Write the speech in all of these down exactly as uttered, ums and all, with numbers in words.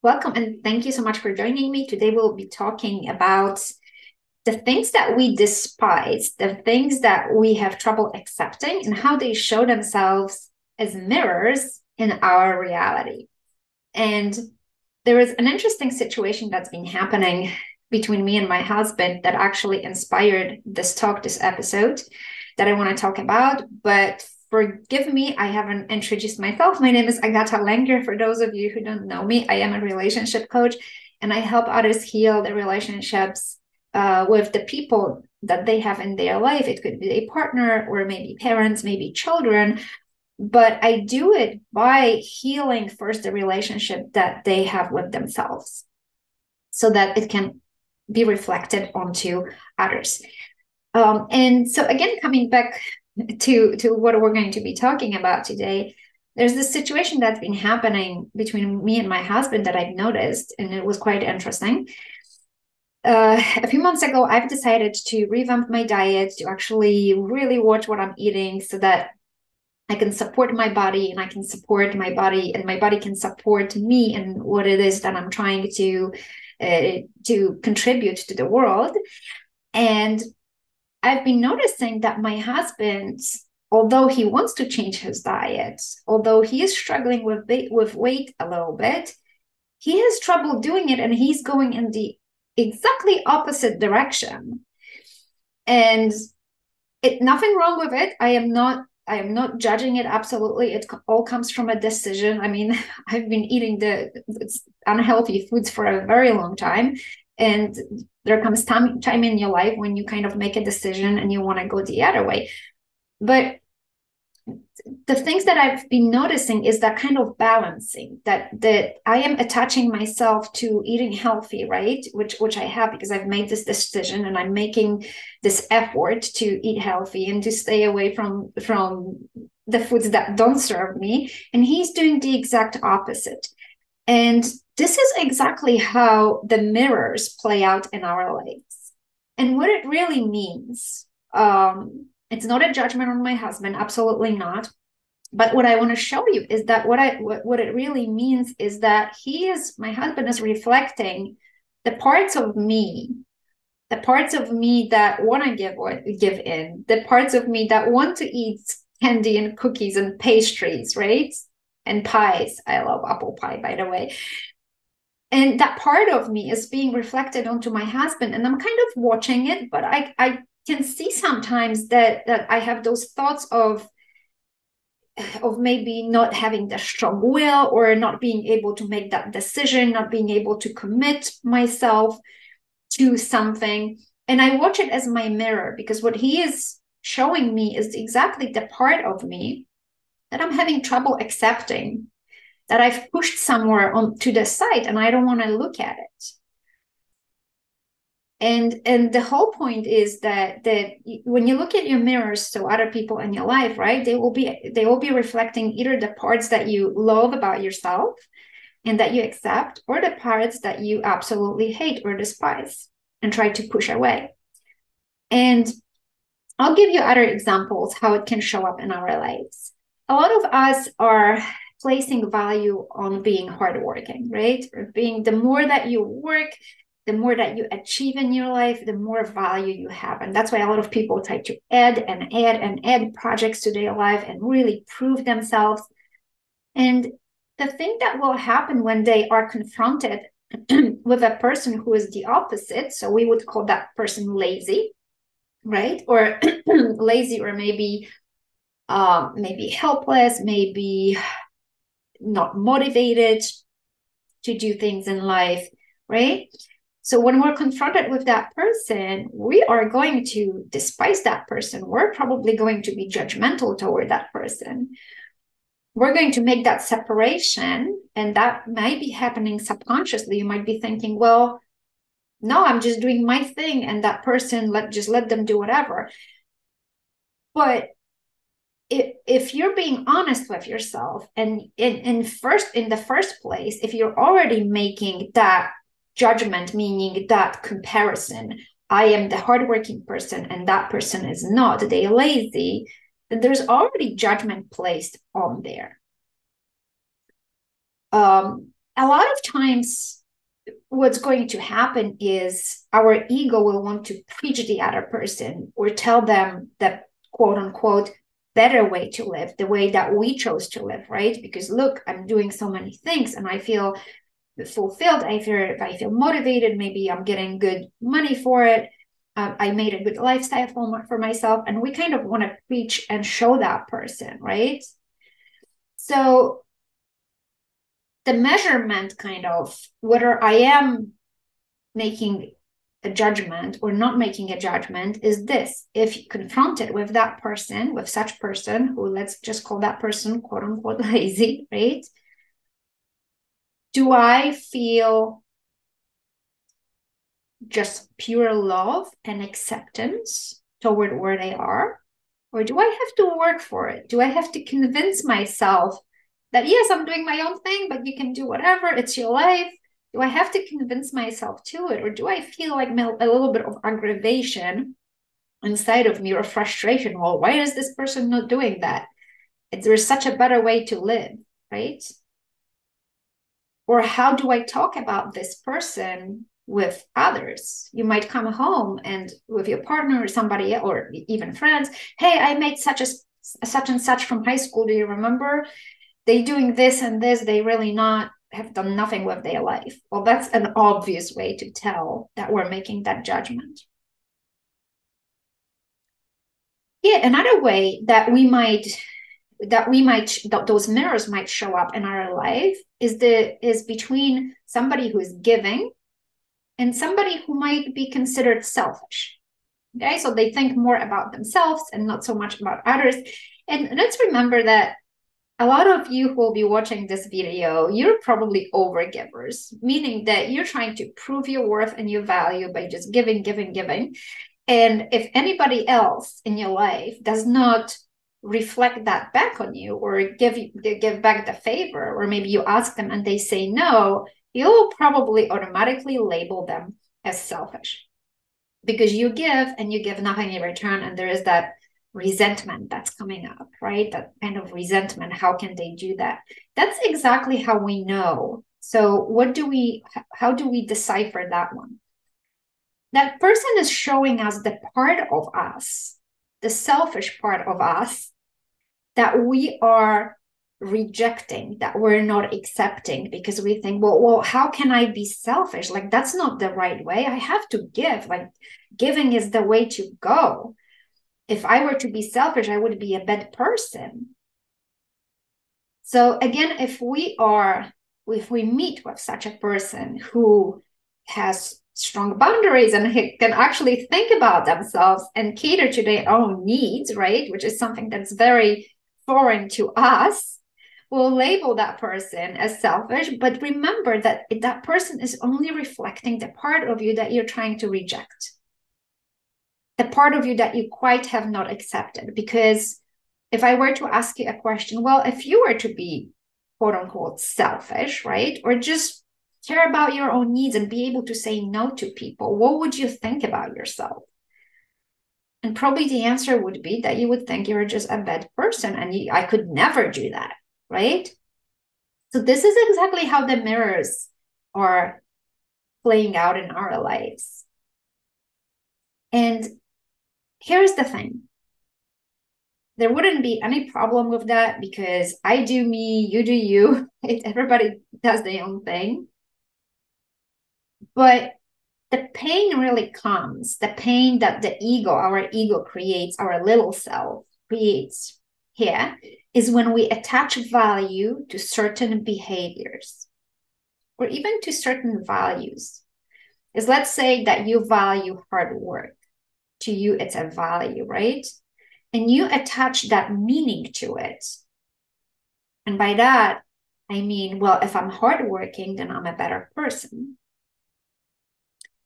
Welcome, and thank you so much for joining me. Today we'll be talking about the things that we despise, the things that we have trouble accepting, and how they show themselves as mirrors in our reality. And there is an interesting situation that's been happening between me and my husband that actually inspired this talk, this episode that I want to talk about. But forgive me, I haven't introduced myself. My name is Agatha Langer. For those of you who don't know me, I am a relationship coach, and I help others heal their relationships uh, with the people that they have in their life. It could be a partner or maybe parents, maybe children. But I do it by healing first the relationship that they have with themselves so that it can be reflected onto others. Um, and so again, coming back to to what we're going to be talking about today, there's this situation that's been happening between me and my husband that I've noticed, and it was quite interesting. Uh, a few months ago, I've decided to revamp my diet, to actually really watch what I'm eating so that I can support my body and I can support my body and my body can support me and what it is that I'm trying to uh, to contribute to the world. And I've been noticing that my husband, although he wants to change his diet, although he is struggling with, with weight a little bit, he has trouble doing it, and he's going in the exactly opposite direction. And it, nothing wrong with it. I am not, I am not judging it. Absolutely. It all comes from a decision. I mean, I've been eating the unhealthy foods for a very long time. And there comes time, time in your life when you kind of make a decision and you want to go the other way. But the things that I've been noticing is that kind of balancing, that that I am attaching myself to eating healthy, right? Which which I have, because I've made this decision and I'm making this effort to eat healthy and to stay away from, from the foods that don't serve me. And he's doing the exact opposite. And this is exactly how the mirrors play out in our lives. And what it really means, um, it's not a judgment on my husband, absolutely not. But what I want to show you is that what I what, what it really means is that he is, my husband is reflecting the parts of me, the parts of me that want to give or give in, the parts of me that want to eat candy and cookies and pastries, right? And pies. I love apple pie, by the way. And that part of me is being reflected onto my husband, and I'm kind of watching it, but I, I can see sometimes that, that I have those thoughts of, of maybe not having the strong will or not being able to make that decision, not being able to commit myself to something. And I watch it as my mirror, because what he is showing me is exactly the part of me that I'm having trouble accepting, that I've pushed somewhere on to the side and I don't want to look at it. And, and the whole point is that, that when you look at your mirrors, so other people in your life, right, they will be, they will be reflecting either the parts that you love about yourself and that you accept, or the parts that you absolutely hate or despise and try to push away. And I'll give you other examples how it can show up in our lives. A lot of us are placing value on being hardworking, right? Or being, the more that you work, the more that you achieve in your life, the more value you have. And that's why a lot of people try to add and add and add projects to their life and really prove themselves. And the thing that will happen when they are confronted with a person who is the opposite, so we would call that person lazy, right? Or lazy, or maybe Um, maybe helpless, maybe not motivated to do things in life, right? So when we're confronted with that person, we are going to despise that person. We're probably going to be judgmental toward that person. We're going to make that separation, and that might be happening subconsciously. You might be thinking, well, no, I'm just doing my thing, and that person, let just let them do whatever. But If, if you're being honest with yourself, and in, in first in the first place, if you're already making that judgment, meaning that comparison, I am the hardworking person and that person is not, they're lazy, then there's already judgment placed on there. Um, a lot of times what's going to happen is our ego will want to preach the other person or tell them the quote unquote better way to live, the way that we chose to live, right? Because look, I'm doing so many things and I feel fulfilled. I feel I feel motivated. Maybe I'm getting good money for it. Uh, I made a good lifestyle for, for myself. And we kind of want to preach and show that person, right? So the measurement kind of whether I am making a judgment or not making a judgment is this: if confronted with that person, with such person who, let's just call that person quote unquote lazy, right? Do I feel just pure love and acceptance toward where they are? Or do I have to work for it? Do I have to convince myself that, yes, I'm doing my own thing, but you can do whatever, it's your life? Do I have to convince myself to it? Or do I feel like a little bit of aggravation inside of me or frustration? Well, why is this person not doing that? There's such a better way to live, right? Or how do I talk about this person with others? You might come home and with your partner or somebody or even friends, hey, I made such, a, such and such from high school. Do you remember? They doing this and this, they really not have done nothing with their life. Well, that's an obvious way to tell that we're making that judgment. Yeah, another way that we might, that we might, that those mirrors might show up in our life is the is between somebody who is giving and somebody who might be considered selfish. Okay, so they think more about themselves and not so much about others. And let's remember that a lot of you who will be watching this video, you're probably overgivers, meaning that you're trying to prove your worth and your value by just giving, giving, giving. And if anybody else in your life does not reflect that back on you or give give back the favor, or maybe you ask them and they say no, you'll probably automatically label them as selfish because you give and you give nothing in return. And there is that resentment that's coming up, right? That kind of resentment. How can they do that? That's exactly how we know. So what do we, how do we decipher that one? That person is showing us the part of us, the selfish part of us that we are rejecting, that we're not accepting because we think, well, well, how can I be selfish? Like, that's not the right way. I have to give. Like, giving is the way to go. If I were to be selfish, I would be a bad person. So again, if we are, if we meet with such a person who has strong boundaries and can actually think about themselves and cater to their own needs, right? Which is something that's very foreign to us, we'll label that person as selfish. But remember that that person is only reflecting the part of you that you're trying to reject, the part of you that you quite have not accepted. Because if I were to ask you a question, well, if you were to be quote unquote selfish, right? Or just care about your own needs and be able to say no to people, what would you think about yourself? And probably the answer would be that you would think you're just a bad person and you, I could never do that, right? So this is exactly how the mirrors are playing out in our lives. And here's the thing. There wouldn't be any problem with that because I do me, you do you. It, everybody does their own thing. But the pain really comes, the pain that the ego, our ego creates, our little self creates here, is when we attach value to certain behaviors or even to certain values. Is let's say that you value hard work. To you, it's a value, right? And you attach that meaning to it. And by that, I mean, well, if I'm hardworking, then I'm a better person.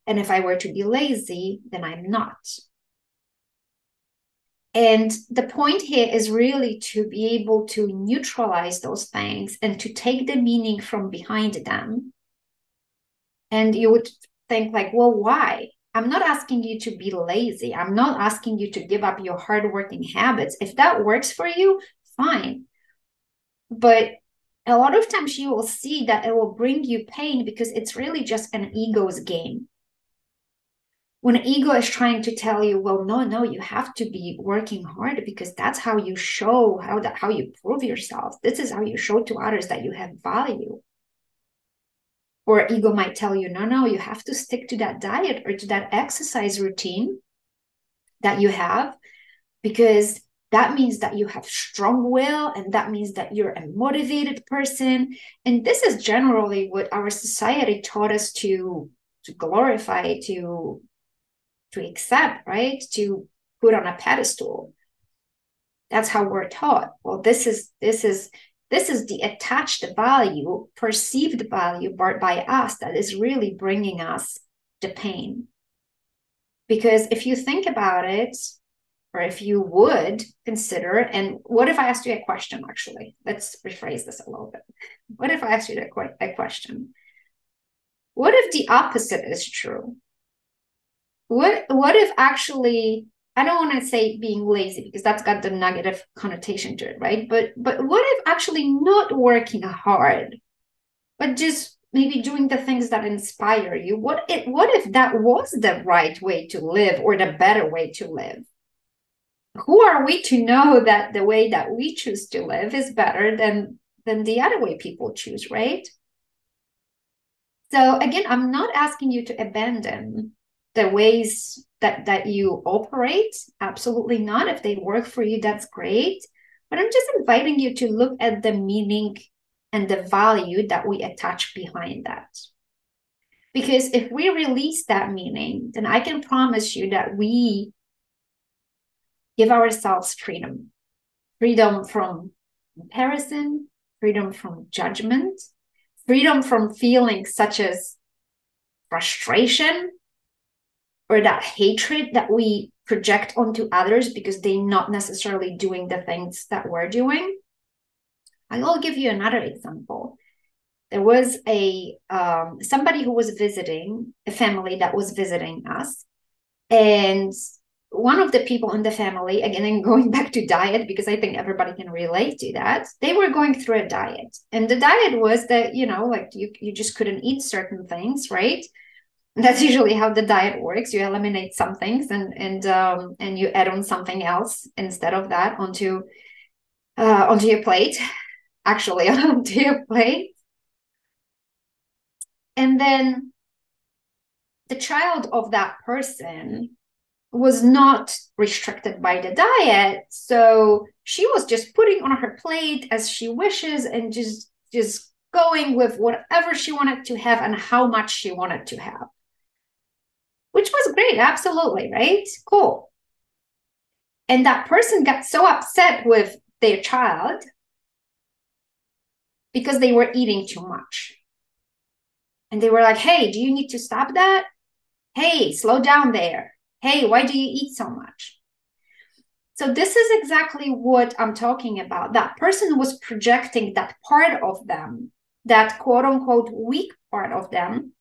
And if I were to be lazy, then I'm not. And the point here is really to be able to neutralize those things and to take the meaning from behind them. And you would think like, well, why? I'm not asking you to be lazy. I'm not asking you to give up your hardworking habits. If that works for you, fine. But a lot of times you will see that it will bring you pain because it's really just an ego's game. When ego is trying to tell you, well, no, no, you have to be working hard because that's how you show, how that how you prove yourself. This is how you show to others that you have value. Or ego might tell you, no, no, you have to stick to that diet or to that exercise routine that you have, because that means that you have strong will, and that means that you're a motivated person. And this is generally what our society taught us to, to glorify, to, to accept, right? To put on a pedestal. That's how we're taught. Well, this is, this is, this is the attached value, perceived value by, by us that is really bringing us the pain. Because if you think about it, or if you would consider, and what if I asked you a question, actually? Let's rephrase this a little bit. What if I asked you a question? What if the opposite is true? What, what if actually, I don't want to say being lazy because that's got the negative connotation to it, right? But, but what if actually not working hard, but just maybe doing the things that inspire you? What if, what if that was the right way to live, or the better way to live? Who are we to know that the way that we choose to live is better than, than the other way people choose, right? So again, I'm not asking you to abandon the ways that, that you operate. Absolutely not. If they work for you, that's great. But I'm just inviting you to look at the meaning and the value that we attach behind that. Because if we release that meaning, then I can promise you that we give ourselves freedom, freedom from comparison, freedom from judgment, freedom from feelings such as frustration or that hatred that we project onto others because they're not necessarily doing the things that we're doing. I'll give you another example. There was a um, somebody who was visiting, a family that was visiting us, and one of the people in the family, again, and going back to diet, because I think everybody can relate to that, they were going through a diet. And the diet was that, you know, like you, you just couldn't eat certain things, right? And that's usually how the diet works. You eliminate some things and and um, and you add on something else instead of that onto uh, onto your plate, actually onto your plate. And then the child of that person was not restricted by the diet, so she was just putting on her plate as she wishes and just just going with whatever she wanted to have and how much she wanted to have, which was great. Absolutely, right? Cool. And that person got so upset with their child because they were eating too much, and they were like, hey, do you need to stop that? Hey, slow down there. Hey, why do you eat so much? So this is exactly what I'm talking about. That person was projecting that part of them, that quote unquote weak part of them,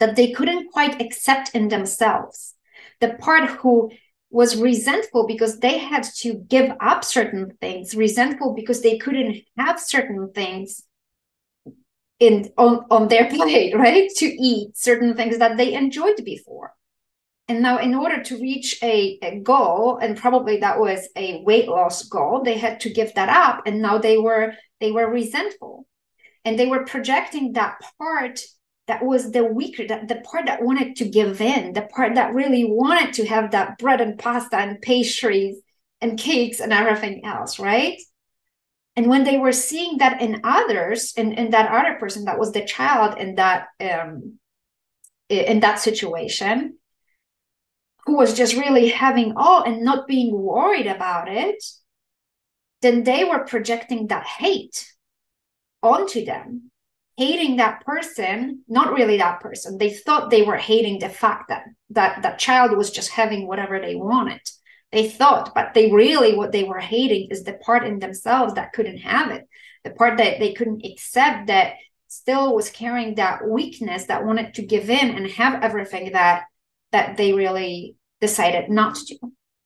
that they couldn't quite accept in themselves. The part who was resentful because they had to give up certain things, resentful because they couldn't have certain things in on, on their plate, right? To eat certain things that they enjoyed before. And now in order to reach a, a goal, and probably that was a weight loss goal, they had to give that up. And now they were they were resentful. And they were projecting that part that was the weaker, that the part that wanted to give in, the part that really wanted to have that bread and pasta and pastries and cakes and everything else, right? And when they were seeing that in others, in, in that other person that was the child in that um in that situation, who was just really having all and not being worried about it, then they were projecting that hate onto them, hating that person, not really that person. They thought they were hating the fact that that, that child was just having whatever they wanted. They thought, but they really, what they were hating is the part in themselves that couldn't have it, the part that they couldn't accept, that still was carrying that weakness, that wanted to give in and have everything that that they really decided not to.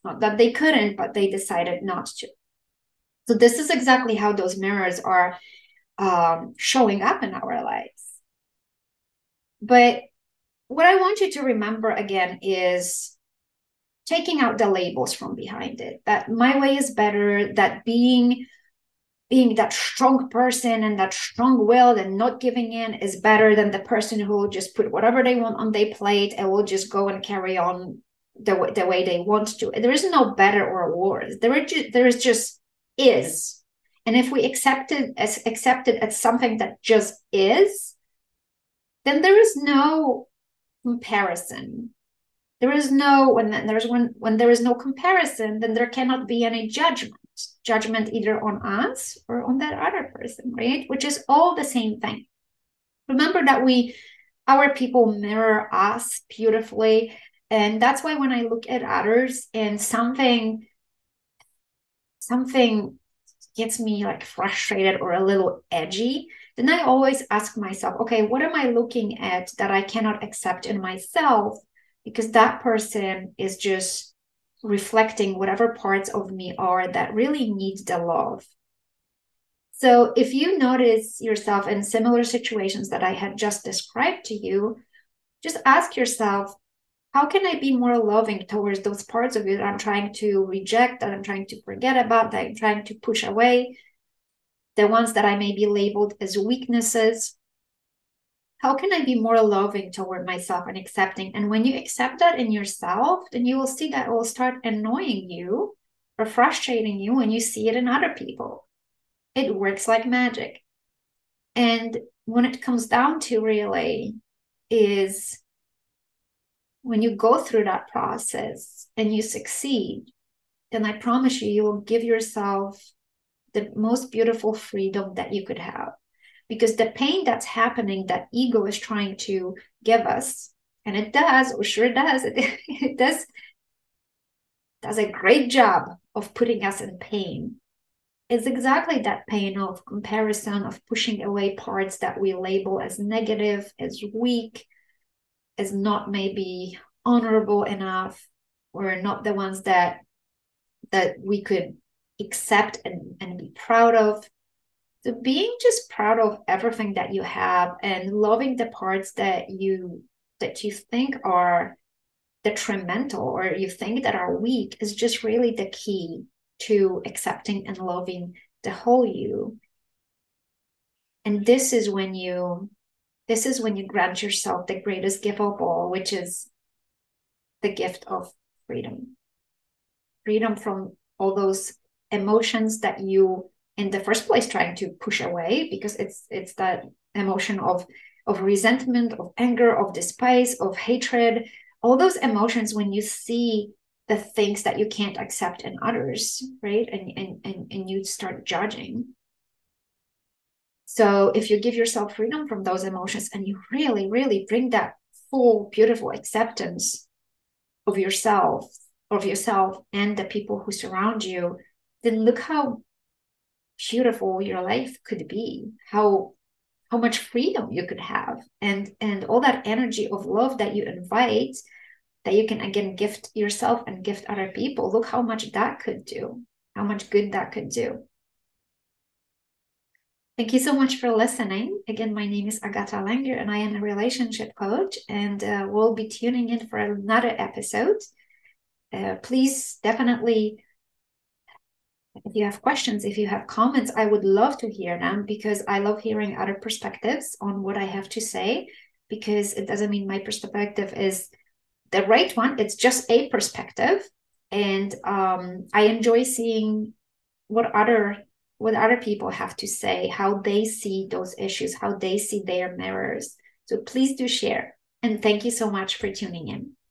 Not that they couldn't, but they decided not to. So this is exactly how those mirrors are um, showing up in our lives. But what I want you to remember again is taking out the labels from behind it, that my way is better, that being being that strong person and that strong willed and not giving in is better than the person who will just put whatever they want on their plate and will just go and carry on the, the way they want to. There is no better or worse. There is just, there is just is. And if we accept it as accept it as something that just is, then there is no comparison. There is no when there's when when there is no comparison, then there cannot be any judgment. Judgment either on us or on that other person, right? Which is all the same thing. Remember that we, our people mirror us beautifully, and that's why when I look at others and something, something gets me like frustrated or a little edgy, then I always ask myself, okay, what am I looking at that I cannot accept in myself? Because that person is just reflecting whatever parts of me are that really need the love. So if you notice yourself in similar situations that I had just described to you, just ask yourself, how can I be more loving towards those parts of you that I'm trying to reject, that I'm trying to forget about, that I'm trying to push away, the ones that I may be labeled as weaknesses? How can I be more loving toward myself and accepting? And when you accept that in yourself, then you will see that it will start annoying you or frustrating you when you see it in other people. It works like magic. And when it comes down to really is when you go through that process and you succeed, then I promise you, you will give yourself the most beautiful freedom that you could have. Because the pain that's happening, that ego is trying to give us, and it does, or sure does, it, it does, does a great job of putting us in pain. It's exactly that pain of comparison, of pushing away parts that we label as negative, as weak, as not maybe honorable enough, or not the ones that that we could accept and, and be proud of. So being just proud of everything that you have and loving the parts that you that you think are detrimental or you think that are weak is just really the key to accepting and loving the whole you. And this is when you this is when you grant yourself the greatest gift of all, which is the gift of freedom. Freedom from all those emotions that you in the first place trying to push away, because it's it's that emotion of of resentment, of anger, of despise, of hatred, all those emotions when you see the things that you can't accept in others, right? And and and, and you start judging. So if you give yourself freedom from those emotions and you really, really bring that full, beautiful acceptance of yourself, of yourself and the people who surround you, then look how beautiful your life could be, how how much freedom you could have, and and all that energy of love that you invite, that you can again gift yourself and gift other people. Look how much that could do, how much good that could do. Thank you so much for listening. Again, my name is Agatha Langer and I am a relationship coach, and uh, we'll be tuning in for another episode. Uh, please definitely, if you have questions, if you have comments, I would love to hear them, because I love hearing other perspectives on what I have to say, because it doesn't mean my perspective is the right one. It's just a perspective. And um, I enjoy seeing what other what other people have to say, how they see those issues, how they see their mirrors. So please do share. And thank you so much for tuning in.